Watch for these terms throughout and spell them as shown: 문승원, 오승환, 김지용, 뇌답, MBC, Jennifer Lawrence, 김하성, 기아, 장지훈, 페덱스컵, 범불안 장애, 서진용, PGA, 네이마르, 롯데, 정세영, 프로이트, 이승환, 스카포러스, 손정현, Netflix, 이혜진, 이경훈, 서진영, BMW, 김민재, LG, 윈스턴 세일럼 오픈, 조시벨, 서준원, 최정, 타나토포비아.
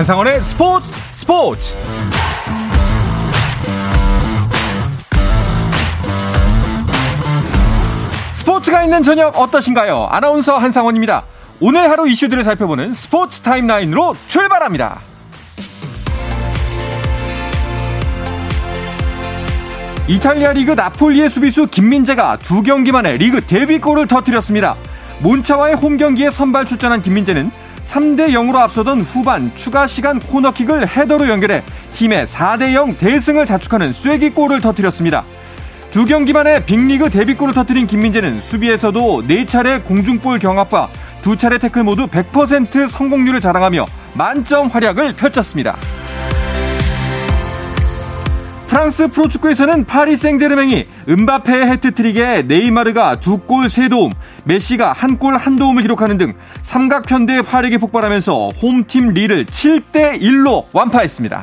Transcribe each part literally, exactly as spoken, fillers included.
한상원의 스포츠 스포츠 스포츠가 있는 저녁 어떠신가요? 아나운서 한상원입니다. 오늘 하루 이슈들을 살펴보는 스포츠 타임라인으로 출발합니다. 이탈리아 리그 나폴리의 수비수 김민재가 두 경기 만에 리그 데뷔골을 터뜨렸습니다. 몬차와의 홈경기에 선발 출전한 김민재는 삼 대 영으로 앞서던 후반 추가 시간 코너킥을 헤더로 연결해 팀의 사 대 영 대승을 자축하는 쐐기골을 터뜨렸습니다. 두 경기 만에 빅리그 데뷔골을 터뜨린 김민재는 수비에서도 네 차례 공중볼 경합과 두 차례 태클 모두 백 퍼센트 성공률을 자랑하며 만점 활약을 펼쳤습니다. 프랑스 프로축구에서는 파리 생제르맹이 음바페의 해트트릭에 네이마르가 두 골 세 도움, 메시가 한 골 한 도움을 기록하는 등 삼각편대의 활약이 폭발하면서 홈팀 리를 칠 대 일로 완파했습니다.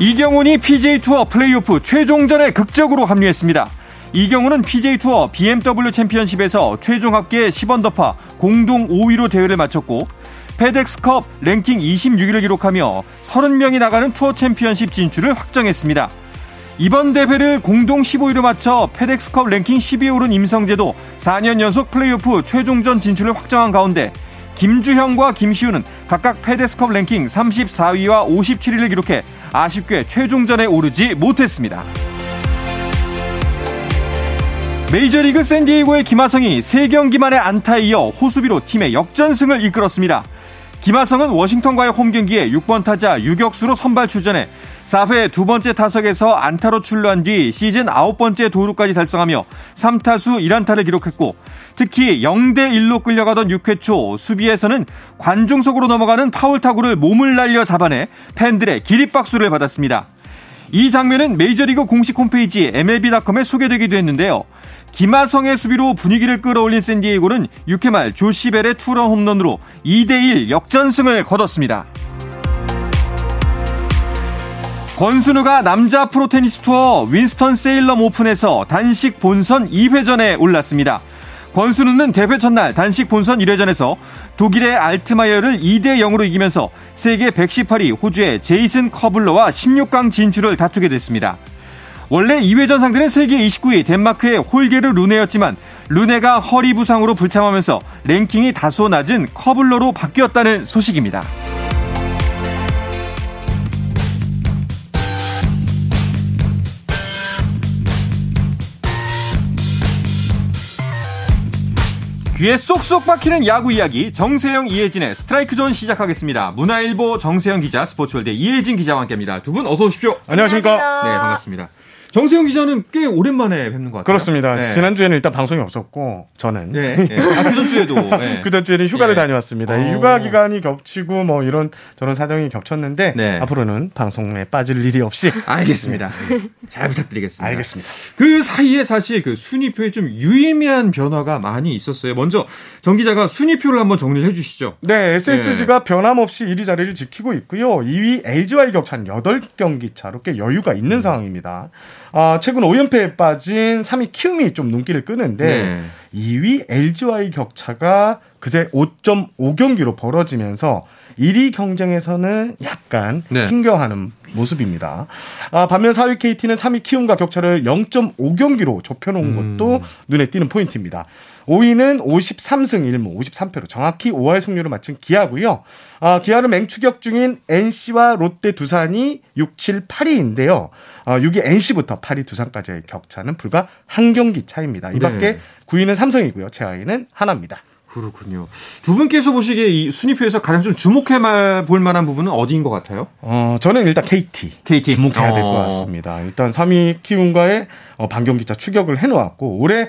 이경훈이 피지에이 투어 플레이오프 최종전에 극적으로 합류했습니다. 이경훈은 피지에이 투어 비엠더블유 챔피언십에서 최종 합계 십 언더파 공동 오 위로 대회를 마쳤고 페덱스컵 랭킹 이십육 위를 기록하며 삼십 명이 나가는 투어 챔피언십 진출을 확정했습니다. 이번 대회를 공동 십오 위로 마쳐 페덱스컵 랭킹 십 위에 오른 임성재도 사 년 연속 플레이오프 최종전 진출을 확정한 가운데 김주형과 김시우는 각각 페덱스컵 랭킹 삼십사 위와 오십칠 위를 기록해 아쉽게 최종전에 오르지 못했습니다. 메이저리그 샌디에이고의 김하성이 세 경기 만에 안타에 이어 호수비로 팀의 역전승을 이끌었습니다. 김하성은 워싱턴과의 홈경기에 육 번 타자 유격수로 선발 출전해 사 회 두 번째 타석에서 안타로 출루한 뒤 시즌 아홉 번째 도루까지 달성하며 삼 타수 일 안타를 기록했고, 특히 영 대 일로 끌려가던 육 회 초 수비에서는 관중석으로 넘어가는 파울타구를 몸을 날려 잡아내 팬들의 기립박수를 받았습니다. 이 장면은 메이저리그 공식 홈페이지 엠엘비 닷컴에 소개되기도 했는데요. 김하성의 수비로 분위기를 끌어올린 샌디에이고는 육 회 말 조시벨의 투런 홈런으로 이 대 일 역전승을 거뒀습니다. 권순우가 남자 프로테니스 투어 윈스턴 세일럼 오픈에서 단식 본선 이 회전에 올랐습니다. 권순우는 대회 첫날 단식 본선 일 회전에서 독일의 알트마이어를 이 대 영으로 이기면서 세계 백십팔 위 호주의 제이슨 커블러와 십육 강 진출을 다투게 됐습니다. 원래 이 회전 상대는 세계 이십구 위 덴마크의 홀게르 루네였지만 루네가 허리 부상으로 불참하면서 랭킹이 다소 낮은 커블러로 바뀌었다는 소식입니다. 귀에 쏙쏙 박히는 야구 이야기, 정세영, 이혜진의 스트라이크 존 시작하겠습니다. 문화일보 정세영 기자, 스포츠월드 이혜진 기자와 함께합니다. 두 분 어서 오십시오. 안녕하십니까. 안녕하세요. 네, 반갑습니다. 정세영 기자는 꽤 오랜만에 뵙는 것 같아요. 그렇습니다. 네. 지난주에는 일단 방송이 없었고, 저는. 네, 네. 아, 그전주에도. 네. 그전주에는 휴가를 네. 다녀왔습니다. 어... 휴가 기간이 겹치고 뭐 이런 저런 사정이 겹쳤는데, 네. 앞으로는 방송에 빠질 일이 없이. 알겠습니다. 잘 부탁드리겠습니다. 알겠습니다. 그 사이에 사실 그 순위표에 좀 유의미한 변화가 많이 있었어요. 먼저 정 기자가 순위표를 한번 정리를 해주시죠. 네, 에스에스지가 네. 변함없이 일 위 자리를 지키고 있고요. 이 위 엘지와의 격차는 여덟 경기 차로 꽤 여유가 있는 음. 상황입니다. 아, 최근 오 연패에 빠진 삼 위 키움이 좀 눈길을 끄는데 네. 이 위 엘지와의 격차가 그제 오 점 오 경기로 벌어지면서 일 위 경쟁에서는 약간 네. 힘겨워하는 모습입니다. 아, 반면 사 위 케이티는 삼 위 키움과 격차를 영 점 오 경기로 좁혀놓은 음. 것도 눈에 띄는 포인트입니다. 오 위는 오십삼 승 일 무 오십삼 패로 정확히 오 할 승률을 마친 기아고요. 아, 기아는 맹추격 중인 엔씨와 롯데 두산이 육, 칠, 팔 위인데요. 아, 육 위 엔씨부터 팔 위 두산까지의 격차는 불과 한 경기 차이입니다. 이밖에 네. 구 위는 삼성이고요. 제하위는 하나입니다. 그렇군요. 두 분께서 보시기에 이 순위표에서 가장 좀 주목해 볼 만한 부분은 어디인 것 같아요? 어, 저는 일단 케이티. 케이티. 주목해야 어. 될 것 같습니다. 일단 삼 위 키움과의 반경기차 추격을 해놓았고, 올해,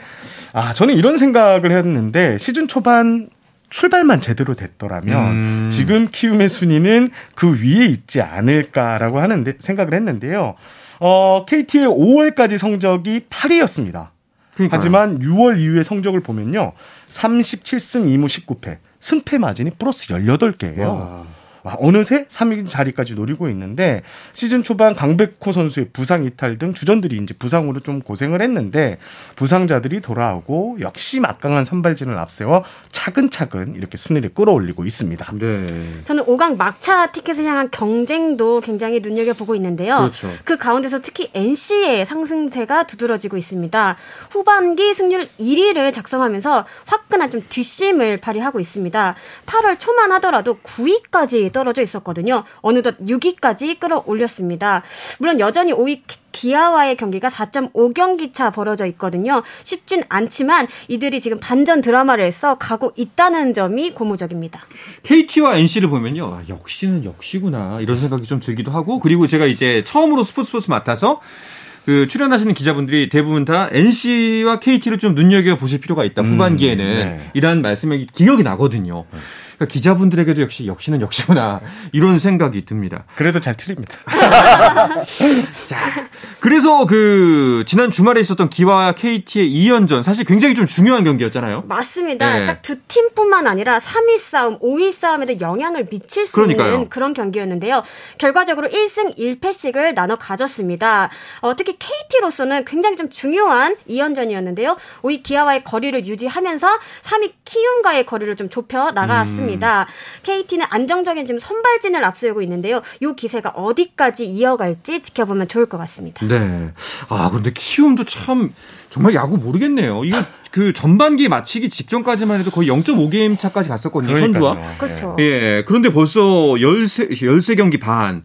아, 저는 이런 생각을 했는데, 시즌 초반 출발만 제대로 됐더라면, 음. 지금 키움의 순위는 그 위에 있지 않을까라고 하는데, 생각을 했는데요. 어, 케이티의 오 월까지 성적이 팔 위였습니다. 그러니까요. 하지만 유 월 이후의 성적을 보면요. 삼십칠 승 이 무 십구 패, 승패 마진이 플러스 열여덟 개예요. 와. 어느새 삼 위 자리까지 노리고 있는데, 시즌 초반 강백호 선수의 부상 이탈 등 주전들이 이제 부상으로 좀 고생을 했는데, 부상자들이 돌아오고 역시 막강한 선발진을 앞세워 차근차근 이렇게 순위를 끌어올리고 있습니다. 네. 저는 오 강 막차 티켓을 향한 경쟁도 굉장히 눈여겨보고 있는데요. 그렇죠. 그 가운데서 특히 엔씨의 상승세가 두드러지고 있습니다. 후반기 승률 일 위를 작성하면서 화끈한 좀 뒷심을 발휘하고 있습니다. 팔월 초만 하더라도 구 위까지 떨어져 있었거든요. 어느덧 육 위까지 끌어올렸습니다. 물론 여전히 오 위 기아와의 경기가 사 점 오 경기 차 벌어져 있거든요. 쉽진 않지만 이들이 지금 반전 드라마를 써 가고 있다는 점이 고무적입니다. 케이티와 엔씨를 보면요, 아, 역시는 역시구나 이런 생각이 좀 들기도 하고, 그리고 제가 이제 처음으로 스포츠 스포츠 맡아서 그 출연하시는 기자분들이 대부분 다 엔씨와 케이티를 좀 눈여겨 보실 필요가 있다, 음, 후반기에는 네. 이런 말씀이 기억이 나거든요. 네. 그러니까 기자분들에게도 역시 역시는 역시구나 이런 생각이 듭니다. 그래도 잘 틀립니다. 자, 그래서 그 지난 주말에 있었던 기아와 케이티의 이 연전 사실 굉장히 좀 중요한 경기였잖아요. 맞습니다. 네. 딱 두 팀뿐만 아니라 삼 위 싸움, 오 위 싸움에도 영향을 미칠 수 그러니까요. 있는 그런 경기였는데요. 결과적으로 일 승 일 패씩을 나눠 가졌습니다. 어, 특히 케이티로서는 굉장히 좀 중요한 이 연전이었는데요. 오 위 기아와의 거리를 유지하면서 삼 위 키움과의 거리를 좀 좁혀 나갔습니다. 음. 케이티는 안정적인 지금 선발진을 앞세우고 있는데요. 이 기세가 어디까지 이어갈지 지켜보면 좋을 것 같습니다. 네. 아, 근데 키움도 참 정말 야구 모르겠네요. 이거 그 전반기 마치기 직전까지만 해도 거의 영 점 오 게임 차까지 갔었거든요. 그러니까요. 선두와. 그렇죠. 예. 그런데 벌써 십삼 경기 반.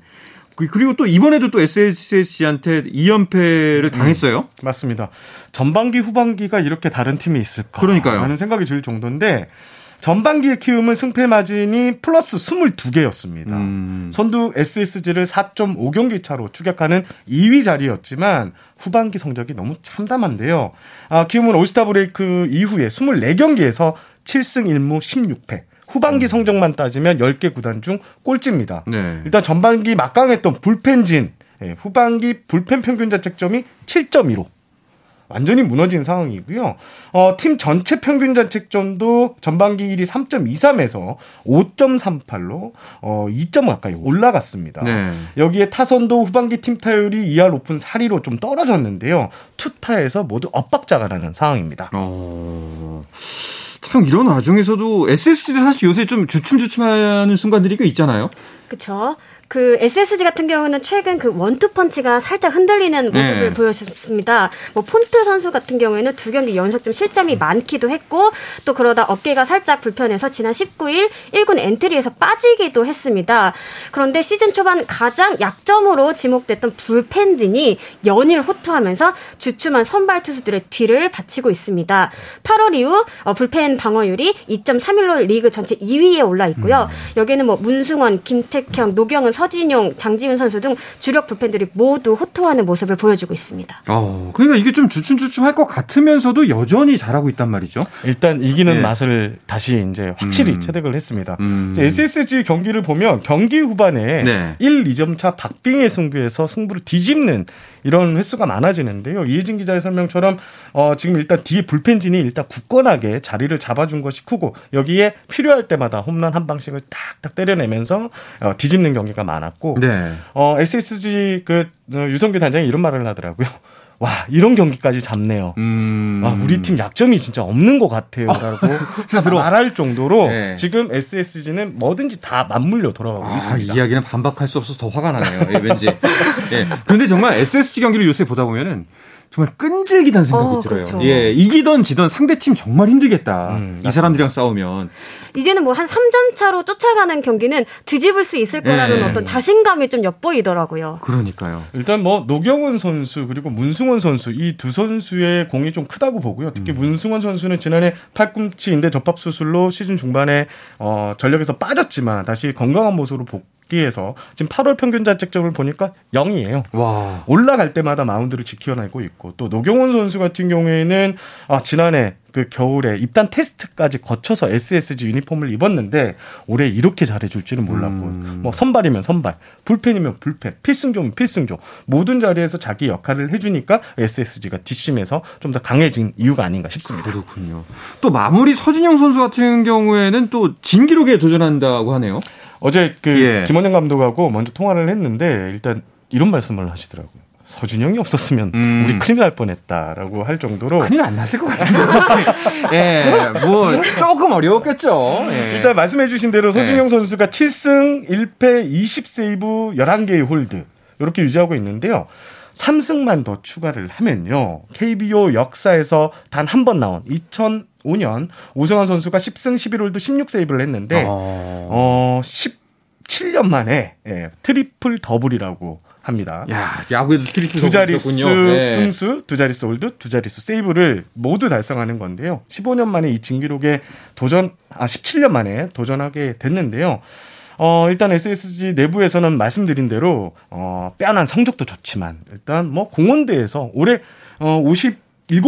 그리고 또 이번에도 또 에스에스지한테 이 연패를 당했어요. 음, 맞습니다. 전반기 후반기가 이렇게 다른 팀이 있을까? 그러니까요. 라는 생각이 들 정도인데, 전반기에 키움은 승패 마진이 플러스 스물두 개였습니다. 음. 선두 에스에스지를 사 점 오 경기 차로 추격하는 이 위 자리였지만 후반기 성적이 너무 참담한데요. 아, 키움은 올스타 브레이크 이후에 스물네 경기에서 칠 승 일 무 십육 패. 후반기 성적만 따지면 열 개 구단 중 꼴찌입니다. 네. 일단 전반기 막강했던 불펜진. 예, 후반기 불펜 평균 자책점이 칠 점 일오. 완전히 무너진 상황이고요. 어, 팀 전체 평균 자책점도 전반기 일 위 삼 점 이삼에서 오 점 삼팔로 어, 이 점 가까이 올라갔습니다. 네. 여기에 타선도 후반기 팀 타율이 이 할 오픈 사 리로 좀 떨어졌는데요. 투타에서 모두 엇박자가 나는 상황입니다. 어... 참 이런 와중에서도 에스에스지도 사실 요새 좀 주춤주춤하는 순간들이 꽤 있잖아요. 그렇죠. 그 에스에스지 같은 경우는 최근 그 원투펀치가 살짝 흔들리는 모습을 네. 보여줬습니다. 뭐 폰트 선수 같은 경우에는 두 경기 연속 좀 실점이 많기도 했고, 또 그러다 어깨가 살짝 불편해서 지난 십구 일 일 군 엔트리에서 빠지기도 했습니다. 그런데 시즌 초반 가장 약점으로 지목됐던 불펜진이 연일 호투하면서 주춤한 선발 투수들의 뒤를 받치고 있습니다. 팔월 이후 어, 불펜 방어율이 이 점 삼일로 리그 전체 이 위에 올라 있고요. 여기에는 뭐 문승원, 김태형, 노경훈, 서진용, 장지훈 선수 등 주력 불펜들이 모두 호투하는 모습을 보여주고 있습니다. 어, 그러니까 이게 좀 주춤주춤할 것 같으면서도 여전히 잘하고 있단 말이죠. 일단 이기는 네. 맛을 다시 이제 확실히 음. 체득을 했습니다. 음. 에스에스지 경기를 보면 경기 후반에 네. 일, 이 점 차 박빙의 승부에서 승부를 뒤집는 이런 횟수가 많아지는데요. 이혜진 기자의 설명처럼 어, 지금 일단 뒤에 불펜진이 일단 굳건하게 자리를 잡아준 것이 크고, 여기에 필요할 때마다 홈런 한 방씩을 딱딱 때려내면서 어, 뒤집는 경기가 많았고 네. 어, 에스에스지 그 유성규 단장이 이런 말을 하더라고요. 와, 이런 경기까지 잡네요. 음... 와, 우리 팀 약점이 진짜 없는 것 같아요라고 스스로 말할 정도로 네. 지금 에스에스지는 뭐든지 다 맞물려 돌아가고 아, 있습니다. 이 이야기는 반박할 수 없어서 더 화가 나네요. 예, 왠지. 예. 그런데 정말 에스에스지 경기를 요새 보다 보면은 정말 끈질기다는 생각이 어, 들어요. 그렇죠. 예, 이기던 지던 상대팀 정말 힘들겠다. 음, 이 사람들이랑 싸우면. 이제는 뭐 한 삼 점 차로 쫓아가는 경기는 뒤집을 수 있을 거라는 예. 어떤 자신감이 좀 엿보이더라고요. 그러니까요. 일단 뭐 노경훈 선수 그리고 문승원 선수 이 두 선수의 공이 좀 크다고 보고요. 특히 음. 문승원 선수는 지난해 팔꿈치 인대 접합 수술로 시즌 중반에 어, 전력에서 빠졌지만 다시 건강한 모습으로 복 에서 지금 팔월 평균 자책점을 보니까 영이에요. 와. 올라갈 때마다 마운드를 지켜내고 있고, 또 노경훈 선수 같은 경우에는 아, 지난해 그 겨울에 입단 테스트까지 거쳐서 에스에스지 유니폼을 입었는데 올해 이렇게 잘해줄 줄은 몰랐고 음. 뭐 선발이면 선발, 불펜이면 불펜, 필승조면 필승조 모든 자리에서 자기 역할을 해주니까 에스에스지가 뒷심에서 좀 더 강해진 이유가 아닌가 싶습니다. 그렇군요. 또 마무리 서진영 선수 같은 경우에는 또 진기록에 도전한다고 하네요. 어제 그 예. 김원영 감독하고 먼저 통화를 했는데 일단 이런 말씀을 하시더라고요. 서준영이 없었으면 음. 우리 큰일 날 뻔했다라고 할 정도로 큰일 안 났을 것 같은데. 예, 뭐 조금 어려웠겠죠. 예. 일단 말씀해 주신 대로 서준영 예. 선수가 칠 승 일 패 이십 세이브 열한 개의 홀드 이렇게 유지하고 있는데요. 삼 승만 더 추가를 하면요. 케이비오 역사에서 단 한 번 나온 이천오 년 오승환 선수가 십 승 십일 홀드 십육 세이브를 했는데 어... 어, 십칠 년 만에 예, 트리플 더블이라고 합니다. 야, 야구에도 트리플 두 자릿수 네. 승수, 두 자릿수 홀드, 두 자릿수 세이브를 모두 달성하는 건데요. 십오 년 만에 이 진기록에 도전, 아 십칠 년 만에 도전하게 됐는데요. 어, 일단 에스에스지 내부에서는 말씀드린 대로 어, 빼어난 성적도 좋지만 일단 뭐 공원대에서 올해 어, 오십칠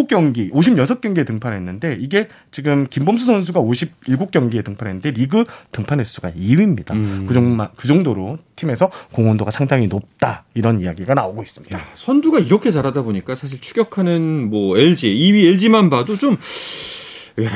경기, 오십육 경기에 등판했는데 이게 지금 김범수 선수가 오십칠 경기에 등판했는데 리그 등판 횟수가 이 위입니다. 음. 그, 정도, 그 정도로 팀에서 공헌도가 상당히 높다 이런 이야기가 나오고 있습니다. 야, 선두가 이렇게 잘하다 보니까 사실 추격하는 뭐 엘지, 이 위 엘지만 봐도 좀 야,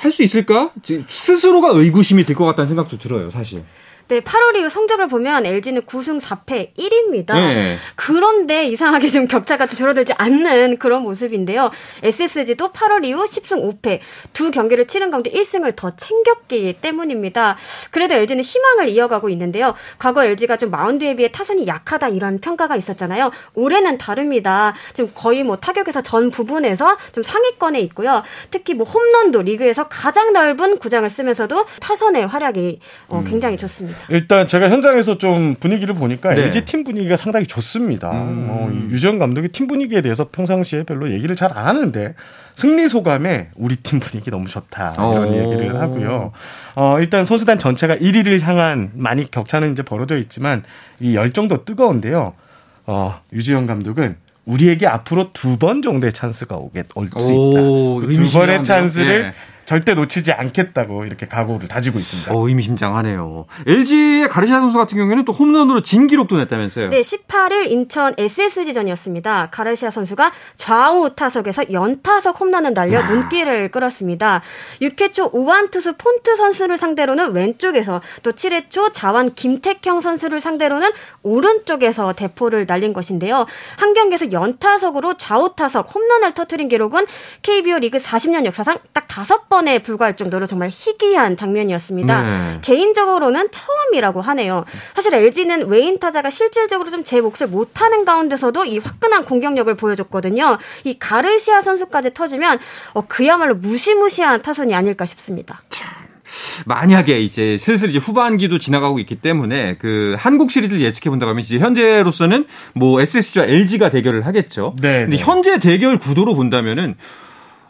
할 수 있을까? 스스로가 의구심이 들 것 같다는 생각도 들어요, 사실. 네, 팔 월 이후 성적을 보면 엘지는 구 승 사 패 일 위입니다. 네. 그런데 이상하게 좀 격차가 줄어들지 않는 그런 모습인데요. 에스에스지도 팔 월 이후 십 승 오 패, 두 경기를 치른 가운데 일 승을 더 챙겼기 때문입니다. 그래도 엘지는 희망을 이어가고 있는데요. 과거 엘지가 좀 마운드에 비해 타선이 약하다 이런 평가가 있었잖아요. 올해는 다릅니다. 지금 거의 뭐 타격에서 전 부분에서 좀 상위권에 있고요. 특히 뭐 홈런도 리그에서 가장 넓은 구장을 쓰면서도 타선의 활약이 어, 굉장히 음. 좋습니다. 일단 제가 현장에서 좀 분위기를 보니까 네. 엘지 팀 분위기가 상당히 좋습니다. 음. 어, 유지영 감독이 팀 분위기에 대해서 평상시에 별로 얘기를 잘 안 하는데 승리 소감에 우리 팀 분위기 너무 좋다 이런 오. 얘기를 하고요. 어, 일단 선수단 전체가 일 위를 향한 많이 격차는 이제 벌어져 있지만 이 열정도 뜨거운데요. 어, 유지영 감독은 우리에게 앞으로 두 번 정도의 찬스가 오게 올 수 있다. 그 두 번의 찬스를 네. 절대 놓치지 않겠다고 이렇게 각오를 다지고 있습니다. 어, 의미심장하네요. 엘지의 가르시아 선수 같은 경우에는 또 홈런으로 진 기록도 냈다면서요. 네, 십팔 일 인천 에스에스지전이었습니다. 가르시아 선수가 좌우 타석에서 연타석 홈런을 날려 와. 눈길을 끌었습니다. 육 회 초 우완 투수 폰트 선수를 상대로는 왼쪽에서 또 칠 회 초 좌완 김택형 선수를 상대로는 오른쪽에서 대포를 날린 것인데요. 한 경기에서 연타석으로 좌우 타석 홈런을 터뜨린 기록은 케이비오 리그 사십 년 역사상 딱 다섯 번 에 불과할 정도로 정말 희귀한 장면이었습니다. 네. 개인적으로는 처음이라고 하네요. 사실 엘지는 외인 타자가 실질적으로 좀 제 몫을 못하는 가운데서도 이 화끈한 공격력을 보여줬거든요. 이 가르시아 선수까지 터지면 어, 그야말로 무시무시한 타선이 아닐까 싶습니다. 참, 만약에 이제 슬슬 이제 후반기도 지나가고 있기 때문에 그 한국 시리즈를 예측해 본다고 하면 이제 현재로서는 뭐 에스에스지와 엘지가 대결을 하겠죠. 네. 근데 현재 대결 구도로 본다면은.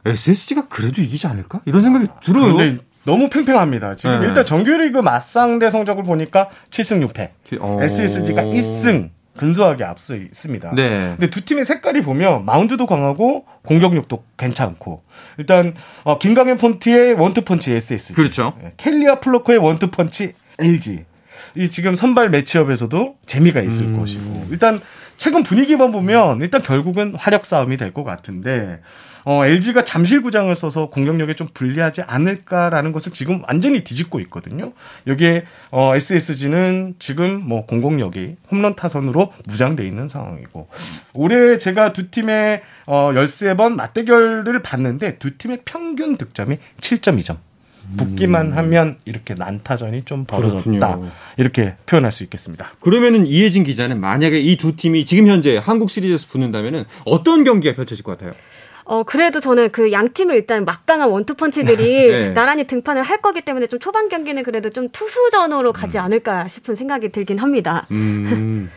에스에스지가 그래도 이기지 않을까? 이런 생각이 들어요. 그런데 너무 팽팽합니다. 지금 네. 일단 정규리그 맞상대 성적을 보니까 칠 승 육 패. 어... 에스에스지가 일 승 근소하게 앞서 있습니다. 네. 근데 두 팀의 색깔이 보면 마운드도 강하고 공격력도 괜찮고 일단 어, 김강현 폰트의 원투펀치 에스에스지. 그렇죠. 켈리와 플로커의 원투펀치 엘지. 이 지금 선발 매치업에서도 재미가 있을 음... 것이고 일단 최근 분위기만 보면 일단 결국은 화력 싸움이 될 것 같은데 어, 엘지가 잠실구장을 써서 공격력에 좀 불리하지 않을까라는 것을 지금 완전히 뒤집고 있거든요. 여기에 어, 에스에스지는 지금 뭐 공격력이 홈런 타선으로 무장되어 있는 상황이고 올해 제가 두 팀의 어, 열세 번 맞대결을 봤는데 두 팀의 평균 득점이 칠 점 이 점. 붙기만 하면 이렇게 난타전이 좀 벌어졌다. 그렇군요. 이렇게 표현할 수 있겠습니다. 그러면은 이혜진 기자는 만약에 이 두 팀이 지금 현재 한국 시리즈에서 붙는다면은 어떤 경기가 펼쳐질 것 같아요? 어, 그래도 저는 그 양 팀을 일단 막강한 원투펀치들이 네. 나란히 등판을 할 거기 때문에 좀 초반 경기는 그래도 좀 투수전으로 가지 않을까 싶은 생각이 들긴 합니다. 음,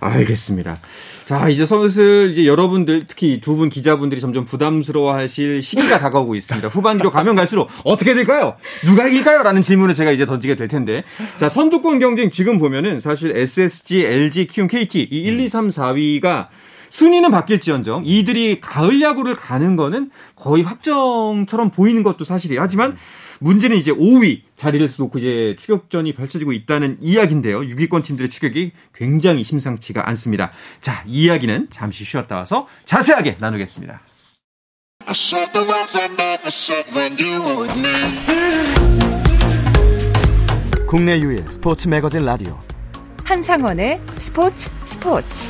알겠습니다. 자, 이제 슬슬 이제 여러분들, 특히 두 분 기자분들이 점점 부담스러워하실 시기가 다가오고 있습니다. 후반기로 가면 갈수록 어떻게 될까요? 누가 이길까요? 라는 질문을 제가 이제 던지게 될 텐데. 자, 선두권 경쟁 지금 보면은 사실 에스에스지, 엘지, 키움, 케이티 이 일, 이, 삼, 사 위가 순위는 바뀔지언정 이들이 가을 야구를 가는 거는 거의 확정처럼 보이는 것도 사실이에요. 하지만 문제는 이제 오 위 자리를 놓고 이제 추격전이 펼쳐지고 있다는 이야기인데요. 육 위권 팀들의 추격이 굉장히 심상치가 않습니다. 자, 이 이야기는 잠시 쉬었다 와서 자세하게 나누겠습니다. 국내 유일 스포츠 매거진 라디오 한상원의 스포츠 스포츠.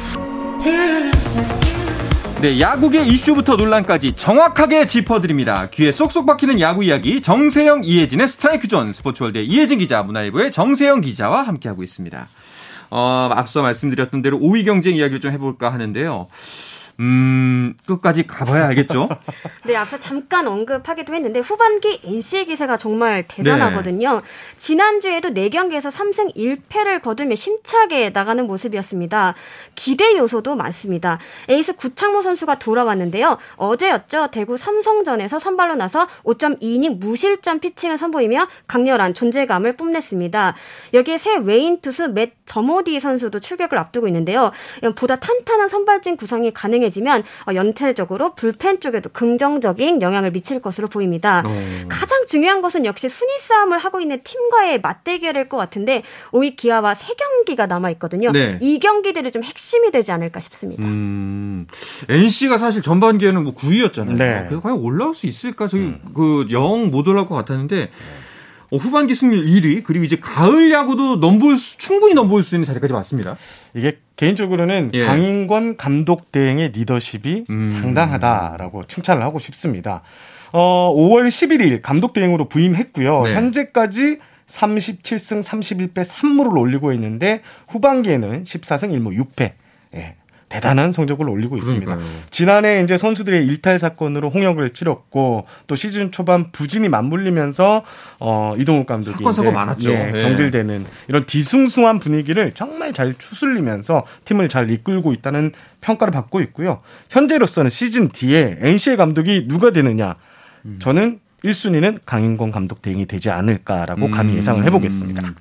네, 야구계 이슈부터 논란까지 정확하게 짚어드립니다. 귀에 쏙쏙 박히는 야구 이야기 정세영, 이혜진의 스트라이크존. 스포츠월드의 이혜진 기자, 문화일보의 정세영 기자와 함께하고 있습니다. 어, 앞서 말씀드렸던 대로 오 위 경쟁 이야기를 좀 해볼까 하는데요. 음, 끝까지 가봐야 알겠죠? 네, 앞서 잠깐 언급하기도 했는데 후반기 엔씨의 기세가 정말 대단하거든요. 네. 지난주에도 네 경기에서 삼승 일패를 거두며 힘차게 나가는 모습이었습니다. 기대 요소도 많습니다. 에이스 구창모 선수가 돌아왔는데요. 어제였죠. 대구 삼성전에서 선발로 나서 오점이 이닝 무실점 피칭을 선보이며 강렬한 존재감을 뽐냈습니다. 여기에 새 외인 투수 맷 더모디 선수도 출격을 앞두고 있는데요. 보다 탄탄한 선발진 구성이 가능해 지면 연쇄적으로 불펜 쪽에도 긍정적인 영향을 미칠 것으로 보입니다. 오. 가장 중요한 것은 역시 순위 싸움을 하고 있는 팀과의 맞대결일 것 같은데 오 위 기아와 세 경기가 남아있거든요. 네. 이 경기들이 좀 핵심이 되지 않을까 싶습니다. 음, 엔씨가 사실 전반기에는 뭐 구 위였잖아요. 네. 그래서 과연 올라올 수 있을까? 저기 음. 그 영 못 올라올 것 같았는데 어, 후반기 승률 일 위, 그리고 이제 가을 야구도 넘볼 수, 충분히 넘볼 수 있는 자리까지 왔습니다. 이게 개인적으로는 예. 강인권 감독 대행의 리더십이 음. 상당하다라고 칭찬을 하고 싶습니다. 어, 오월 십일일 감독 대행으로 부임했고요. 네. 현재까지 삼십칠승 삼십일패 삼무를 올리고 있는데 후반기에는 십사승 일무 육패. 예. 대단한 성적을 올리고 그러니까요. 있습니다. 지난해 이제 선수들의 일탈 사건으로 홍역을 치렀고 또 시즌 초반 부진이 맞물리면서 어, 이동욱 감독이 사건 사고 많았죠. 예, 네. 경질되는 이런 뒤숭숭한 분위기를 정말 잘 추슬리면서 팀을 잘 이끌고 있다는 평가를 받고 있고요. 현재로서는 시즌 뒤에 엔씨의 감독이 누가 되느냐? 음. 저는 일 순위는 강인권 감독 대행이 되지 않을까라고 음. 감히 예상을 해보겠습니다. 음.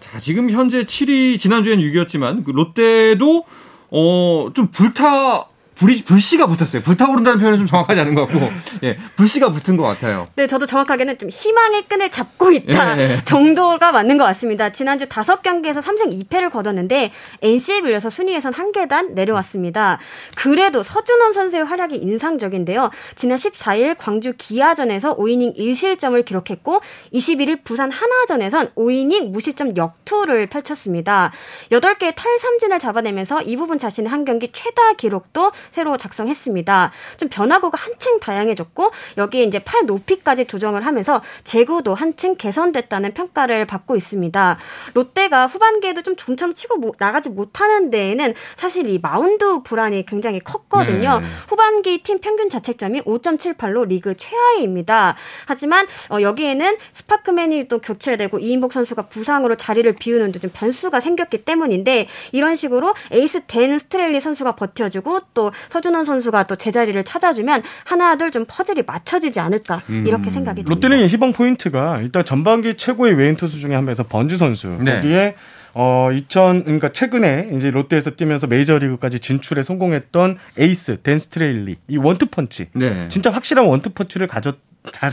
자, 지금 현재 칠 위, 지난주엔 육 위였지만 그 롯데도 어, 좀 불타, 불이, 불씨가 붙었어요. 불타오른다는 표현은 좀 정확하지 않은 것 같고, 예, 불씨가 붙은 것 같아요. 네, 저도 정확하게는 좀 희망의 끈을 잡고 있다 예, 예. 정도가 맞는 것 같습니다. 지난주 다섯 경기에서 삼승 이패를 거뒀는데, 엔씨에 밀려서 순위에선 한 계단 내려왔습니다. 그래도 서준원 선수의 활약이 인상적인데요. 지난 십사일 광주 기아전에서 오이닝 일실점을 기록했고, 이십일일 부산 하나전에선 오이닝 무실점 역투를 펼쳤습니다. 여덟 개의 탈삼진을 잡아내면서 이 부분 자신의 한 경기 최다 기록도 새로 작성했습니다. 좀 변화구가 한층 다양해졌고 여기에 이제 팔 높이까지 조정을 하면서 제구도 한층 개선됐다는 평가를 받고 있습니다. 롯데가 후반기에도 좀 좀처럼 치고 모, 나가지 못하는 데에는 사실 이 마운드 불안이 굉장히 컸거든요. 네. 후반기 팀 평균 자책점이 오점칠팔로 리그 최하위입니다. 하지만 어, 여기에는 스파크맨이 또 교체되고 이인복 선수가 부상으로 자리를 비우는 데 좀 변수가 생겼기 때문인데 이런 식으로 에이스 댄 스트렐리 선수가 버텨주고 또 서준원 선수가 또 제자리를 찾아주면 하나 둘 좀 퍼즐이 맞춰지지 않을까 음. 이렇게 생각이 듭니다. 롯데는 희망 포인트가 일단 전반기 최고의 외인 투수 중에 한 명에서 번지 선수 네. 거기에 어 이천 그러니까 최근에 이제 롯데에서 뛰면서 메이저리그까지 진출에 성공했던 에이스 댄 스트레일리 이 원투펀치 네. 진짜 확실한 원투펀치를 가졌.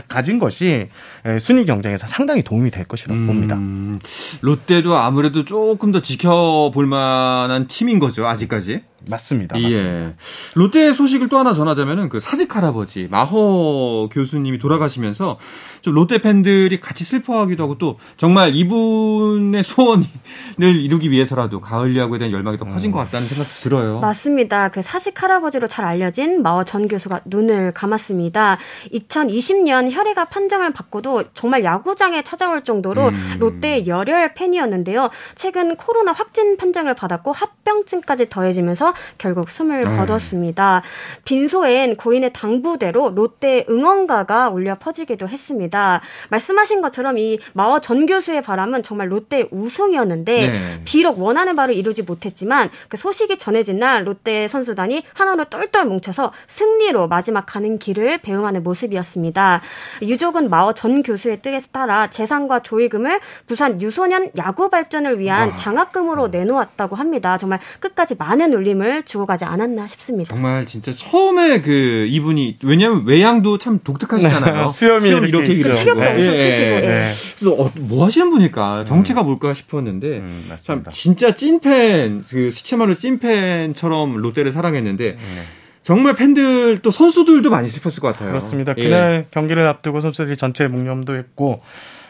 가진 것이 순위 경쟁에서 상당히 도움이 될 것이라고 음, 봅니다. 롯데도 아무래도 조금 더 지켜볼 만한 팀인 거죠, 아직까지. 맞습니다. 예. 맞습니다. 롯데 소식을 또 하나 전하자면은 그 사직 할아버지 마호 교수님이 돌아가시면서 좀 롯데 팬들이 같이 슬퍼하기도 하고 또 정말 이분의 소원을 이루기 위해서라도 가을 야구에 대한 열망이 더 커진 음. 것 같다는 생각도 들어요. 맞습니다. 그 사직 할아버지로 잘 알려진 마호 전 교수가 눈을 감았습니다. 이천이십년 혈액암 판정을 받고도 정말 야구장에 찾아올 정도로 음. 롯데의 열혈 팬이었는데요. 최근 코로나 확진 판정을 받았고 합병증까지 더해지면서 결국 숨을 음. 거뒀습니다. 빈소엔 고인의 당부대로 롯데 응원가가 울려 퍼지기도 했습니다. 말씀하신 것처럼 이 마호 전 교수의 바람은 정말 롯데의 우승이었는데 네. 비록 원하는 바를 이루지 못했지만 그 소식이 전해진 날 롯데 선수단이 하나로 똘똘 뭉쳐서 승리로 마지막 가는 길을 배웅하는 모습이었습니다. 유족은 마오 전 교수의 뜻에 따라 재산과 조의금을 부산 유소년 야구 발전을 위한 장학금으로 내놓았다고 합니다. 정말 끝까지 많은 울림을 주고가지 않았나 싶습니다. 정말 진짜 처음에 그 이분이 왜냐하면 외양도 참 독특하시잖아요. 수염이, 수염이 이렇게, 이렇게 그 체격도 네. 엄청 크시고 네. 네. 네. 그래서 어, 뭐 하시는 분일까 정체가 뭘까 싶었는데 음, 참 진짜 찐팬 그 수치말로 찐팬처럼 롯데를 사랑했는데 네. 정말 팬들 또 선수들도 많이 슬펐을 것 같아요. 그렇습니다. 그날 예. 경기를 앞두고 선수들이 전체 묵념도 했고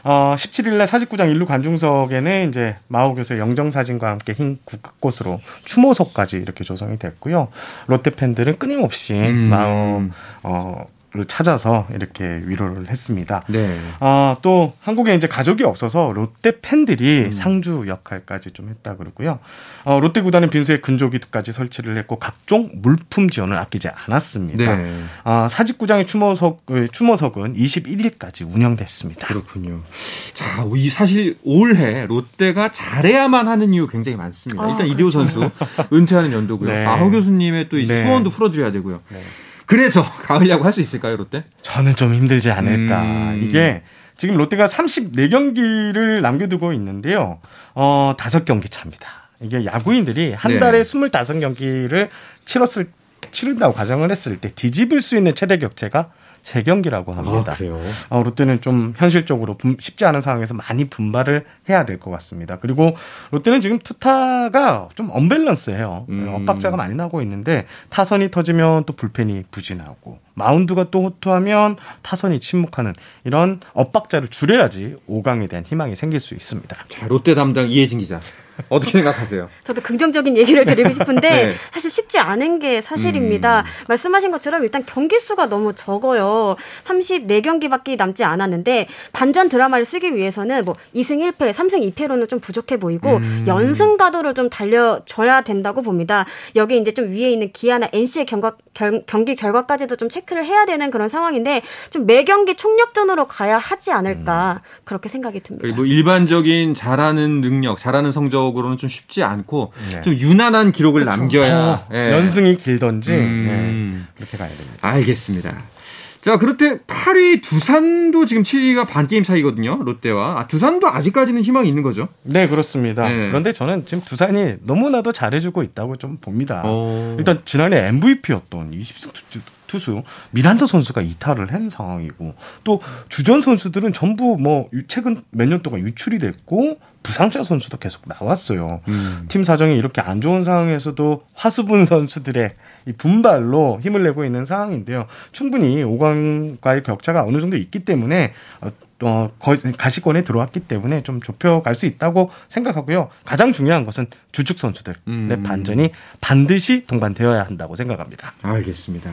어, 십칠일날 사십구장 일루 관중석에는 이제 마호 교수의 영정사진과 함께 흰 곳곳으로 추모석까지 이렇게 조성이 됐고요. 롯데 팬들은 끊임없이 음. 마음, 어, 를 찾아서 이렇게 위로를 했습니다. 네. 아, 또 한국에 이제 가족이 없어서 롯데 팬들이 음. 상주 역할까지 좀 했다 그러고요. 어, 롯데 구단은 빈소에 근조기까지 설치를 했고 각종 물품 지원을 아끼지 않았습니다. 네. 아, 사직구장의 추모석, 추모석은 이십일일까지 운영됐습니다. 그렇군요. 자, 이 사실 올해 롯데가 잘해야만 하는 이유 굉장히 많습니다. 아, 일단 이대호 선수 은퇴하는 연도고요. 네. 마호 교수님의 또 이제 네. 소원도 풀어드려야 되고요. 네. 그래서 가을야구 할 수 있을까요, 롯데? 저는 좀 힘들지 않을까. 음. 이게 지금 롯데가 삼십사경기를 남겨두고 있는데요. 어, 다섯 경기 차입니다. 이게 야구인들이 한 네. 달에 스물다섯 경기를 치렀을, 치른다고 가정을 했을 때 뒤집을 수 있는 최대 격차가 세 경기라고 합니다. 아, 그래요? 어, 롯데는 좀 현실적으로 쉽지 않은 상황에서 많이 분발을 해야 될 것 같습니다. 그리고 롯데는 지금 투타가 좀 언밸런스해요. 음. 엇박자가 많이 나고 있는데 타선이 터지면 또 불펜이 부진하고 마운드가 또 호투하면 타선이 침묵하는 이런 엇박자를 줄여야지 오강에 대한 희망이 생길 수 있습니다. 자, 롯데 담당 이혜진 기자. 어떻게 생각하세요? 저도 긍정적인 얘기를 드리고 싶은데 네. 사실 쉽지 않은 게 사실입니다. 음. 말씀하신 것처럼 일단 경기 수가 너무 적어요. 삼십사 경기밖에 남지 않았는데 반전 드라마를 쓰기 위해서는 뭐 이승 일패, 삼승 이패로는 좀 부족해 보이고 음. 연승 가도를 좀 달려줘야 된다고 봅니다. 여기 이제 좀 위에 있는 기아나 엔씨의 경과, 결, 경기 결과까지도 좀 체크를 해야 되는 그런 상황인데 좀 매 경기 총력전으로 가야 하지 않을까 음. 그렇게 생각이 듭니다. 그리고 일반적인 잘하는 능력, 잘하는 성적 으로는 좀 쉽지 않고 네. 좀 유난한 기록을 그쵸. 남겨야 예. 연승이 길던지 음. 예. 그렇게 가야 됩니다. 알겠습니다. 자, 그렇듯 팔 위 두산도 지금 칠 위가 반게임 차이거든요. 롯데와. 아, 두산도 아직까지는 희망이 있는 거죠? 네, 그렇습니다. 네. 그런데 저는 지금 두산이 너무나도 잘해주고 있다고 좀 봅니다. 오. 일단 지난해 엠브이피였던 이십승 투수 미란다 선수가 이탈을 한 상황이고 또 주전 선수들은 전부 뭐 최근 몇 년 동안 유출이 됐고 부상자 선수도 계속 나왔어요. 음. 팀 사정이 이렇게 안 좋은 상황에서도 화수분 선수들의 이 분발로 힘을 내고 있는 상황인데요. 충분히 오강과의 격차가 어느 정도 있기 때문에 어, 가시권에 들어왔기 때문에 좀 좁혀갈 수 있다고 생각하고요. 가장 중요한 것은 주축 선수들의 음. 반전이 반드시 동반되어야 한다고 생각합니다. 알겠습니다.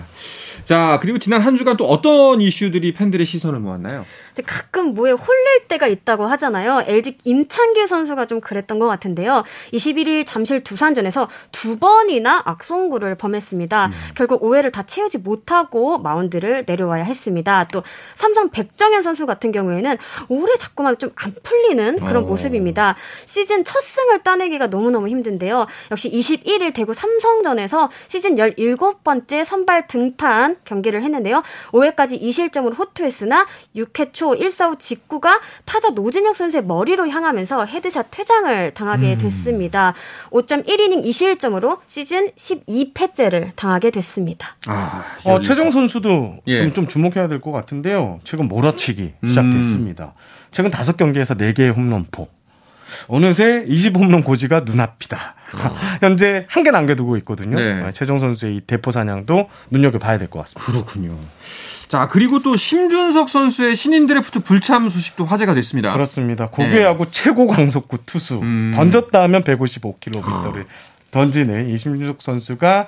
자, 그리고 지난 한 주간 또 어떤 이슈들이 팬들의 시선을 모았나요? 가끔 뭐에 홀릴 때가 있다고 하잖아요. 엘지 임창규 선수가 좀 그랬던 것 같은데요. 이십일일 잠실 두산전에서 두 번이나 악송구를 범했습니다. 음. 결국 오해를 다 채우지 못하고 마운드를 내려와야 했습니다. 또 삼성 백정현 선수 같은 경우에는 올해 자꾸만 좀 안 풀리는 그런 오. 모습입니다. 시즌 첫 승을 따내기가 너무너무 힘든데요. 역시 이십일일 대구 삼성전에서 시즌 열일곱번째 선발 등판 경기를 했는데요. 오회까지 이실점으로 호투했으나 육회 초 일 사구 직구가 타자 노진혁 선수의 머리로 향하면서 헤드샷 퇴장을 당하게 음. 됐습니다. 오점일 이닝 이실점으로 시즌 십이패째를 당하게 됐습니다. 아, 어, 최정 선수도 예. 좀, 좀 주목해야 될 것 같은데요. 최근 몰아치기 시작됐습니다. 음. 최근 다섯 경기에서 네 개의 홈런포. 어느새 이십 홈런 고지가 눈앞이다. 현재 한 개 남겨두고 있거든요. 네. 최정 선수의 이 대포 사냥도 눈여겨봐야 될 것 같습니다. 그렇군요. 자, 그리고 또 심준석 선수의 신인 드래프트 불참 소식도 화제가 됐습니다. 그렇습니다. 고교야구 네. 최고 강속구 투수 음. 던졌다 하면 백오십오 킬로미터를 던지는 이 심준석 선수가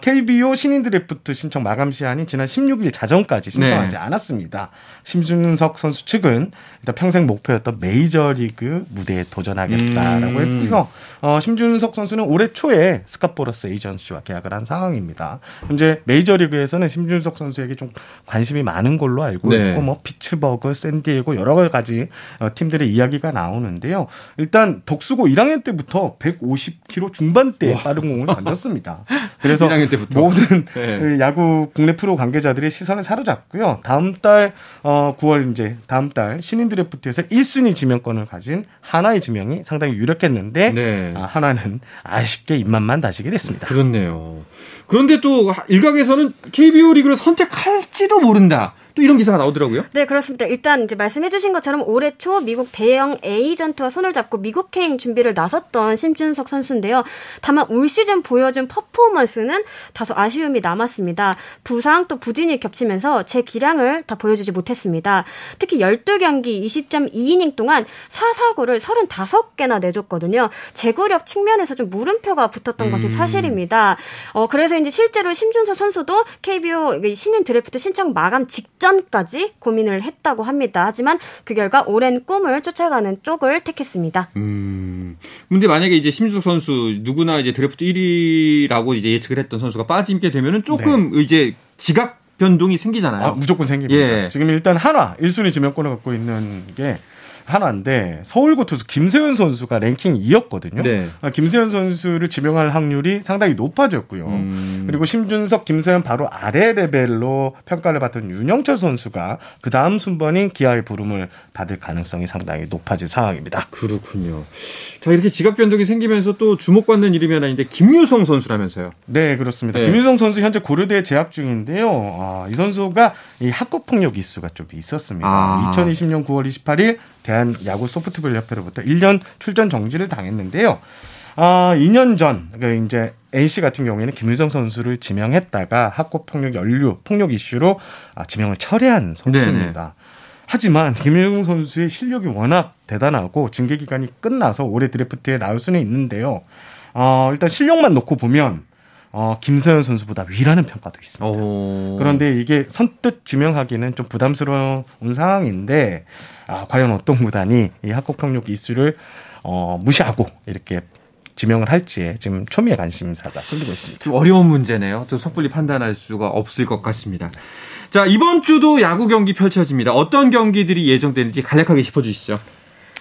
케이비오 신인 드래프트 신청 마감 시한이 지난 십육일 자정까지 신청하지 네. 않았습니다. 심준석 선수 측은 일단 평생 목표였던 메이저리그 무대에 도전하겠다라고 음. 했고요. 어, 심준석 선수는 올해 초에 스카포러스 에이전시와 계약을 한 상황입니다. 현재 메이저리그에서는 심준석 선수에게 좀 관심이 많은 걸로 알고 네. 있고 뭐 피츠버그, 샌디에고 여러 가지 팀들의 이야기가 나오는데요. 일단 덕수고 일 학년 때부터 백오십 킬로미터 중반대 빠른 공을 던졌습니다. 그래서 모든 네. 야구 국내 프로 관계자들의 시선을 사로잡고요. 다음 달 어, 구월 이제 다음 달 신인 드래프트에서 일 순위 지명권을 가진 하나의 지명이 상당히 유력했는데 네. 아, 하나는 아쉽게 입맛만 다시게 됐습니다. 그렇네요. 그런데 또 일각에서는 케이비오 리그를 선택할지도 모른다. 또 이런 기사가 나오더라고요. 네, 그렇습니다. 일단 이제 말씀해주신 것처럼 올해 초 미국 대형 에이전트와 손을 잡고 미국행 준비를 나섰던 심준석 선수인데요. 다만 올 시즌 보여준 퍼포먼스는 다소 아쉬움이 남았습니다. 부상 또 부진이 겹치면서 제 기량을 다 보여주지 못했습니다. 특히 열두 경기 이십 점 이 이닝 동안 사사구를 서른다섯 개나 내줬거든요. 제구력 측면에서 좀 물음표가 붙었던 음. 것이 사실입니다. 어, 그래서 이제 실제로 심준석 선수도 케이비오 신인 드래프트 신청 마감 직전까지 고민을 했다고 합니다. 하지만 그 결과 오랜 꿈을 쫓아가는 쪽을 택했습니다. 음. 근데 만약에 이제 심준석 선수 누구나 이제 드래프트 일 위라고 이제 예측을 했던 선수가 빠지게 되면은 조금 네. 이제 지각 변동이 생기잖아요. 아, 무조건 생깁니다. 예. 지금 일단 한화 일 순위 지명권을 갖고 있는 게 하나인데 서울고 투수 김세현 선수가 랭킹 이였거든요. 네. 김세현 선수를 지명할 확률이 상당히 높아졌고요. 음. 그리고 심준석, 김세현 바로 아래 레벨로 평가를 받던 윤영철 선수가 그 다음 순번인 기아의 부름을 받을 가능성이 상당히 높아진 상황입니다. 그렇군요. 자, 이렇게 지각 변동이 생기면서 또 주목받는 이름이 하나 있는데 김유성 선수라면서요. 네, 그렇습니다. 네. 김유성 선수 현재 고려대에 재학 중인데요. 아, 이 선수가 이 학교폭력 이슈가 좀 있었습니다. 아. 이천이십 년 구월 이십팔 일 대한야구소프트볼협회로부터 일 년 출전 정지를 당했는데요. 아, 이 년 전, 그러니까 이제 엔씨 같은 경우에는 김유성 선수를 지명했다가 학교폭력 연루, 폭력 이슈로 아, 지명을 철회한 선수입니다. 네네. 하지만 김유성 선수의 실력이 워낙 대단하고 징계기간이 끝나서 올해 드래프트에 나올 수는 있는데요. 어, 일단 실력만 놓고 보면 어, 김세현 선수보다 위라는 평가도 있습니다. 오. 그런데 이게 선뜻 지명하기는 좀 부담스러운 상황인데 아, 과연 어떤 구단이 이 학교폭력 이슈를 어, 무시하고 이렇게 지명을 할지에 지금 초미의 관심사가 쏠리고 있습니다. 좀 어려운 문제네요. 또 섣불리 판단할 수가 없을 것 같습니다. 자, 이번 주도 야구 경기 펼쳐집니다. 어떤 경기들이 예정되는지 간략하게 짚어주시죠.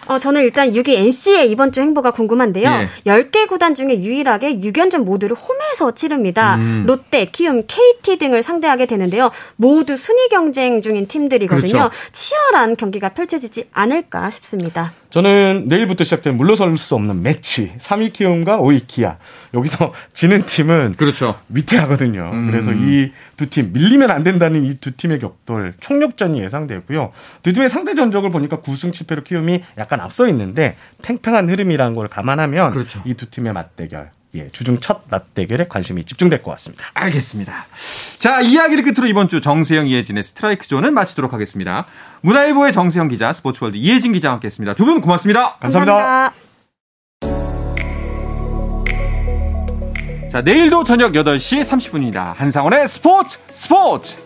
어, 저는 일단 육 위 엔씨의 이번 주 행보가 궁금한데요. 네. 열 개 구단 중에 유일하게 육 연전 모두를 홈에서 치릅니다. 음. 롯데, 키움, 케이티 등을 상대하게 되는데요. 모두 순위 경쟁 중인 팀들이거든요. 그렇죠. 치열한 경기가 펼쳐지지 않을까 싶습니다. 저는 내일부터 시작된 물러설 수 없는 매치 삼 위 키움과 오 위 기아. 여기서 지는 팀은 그렇죠. 위태하거든요. 음. 그래서 이 두 팀 밀리면 안 된다는 이 두 팀의 격돌 총력전이 예상되고요. 두 팀의 상대 전적을 보니까 구 승 칠 패로 키움이 약간 앞서 있는데 팽팽한 흐름이라는 걸 감안하면 그렇죠. 이 두 팀의 맞대결. 예, 주중 첫 맞대결에 관심이 집중될 것 같습니다. 알겠습니다. 자, 이야기를 끝으로 이번 주 정세영, 이혜진의 스트라이크 존은 마치도록 하겠습니다. 문화일보의 정세영 기자, 스포츠월드 이혜진 기자와 함께했습니다. 두 분 고맙습니다. 감사합니다. 감사합니다. 자, 내일도 저녁 여덟 시 삼십 분입니다. 한상원의 스포츠 스포츠.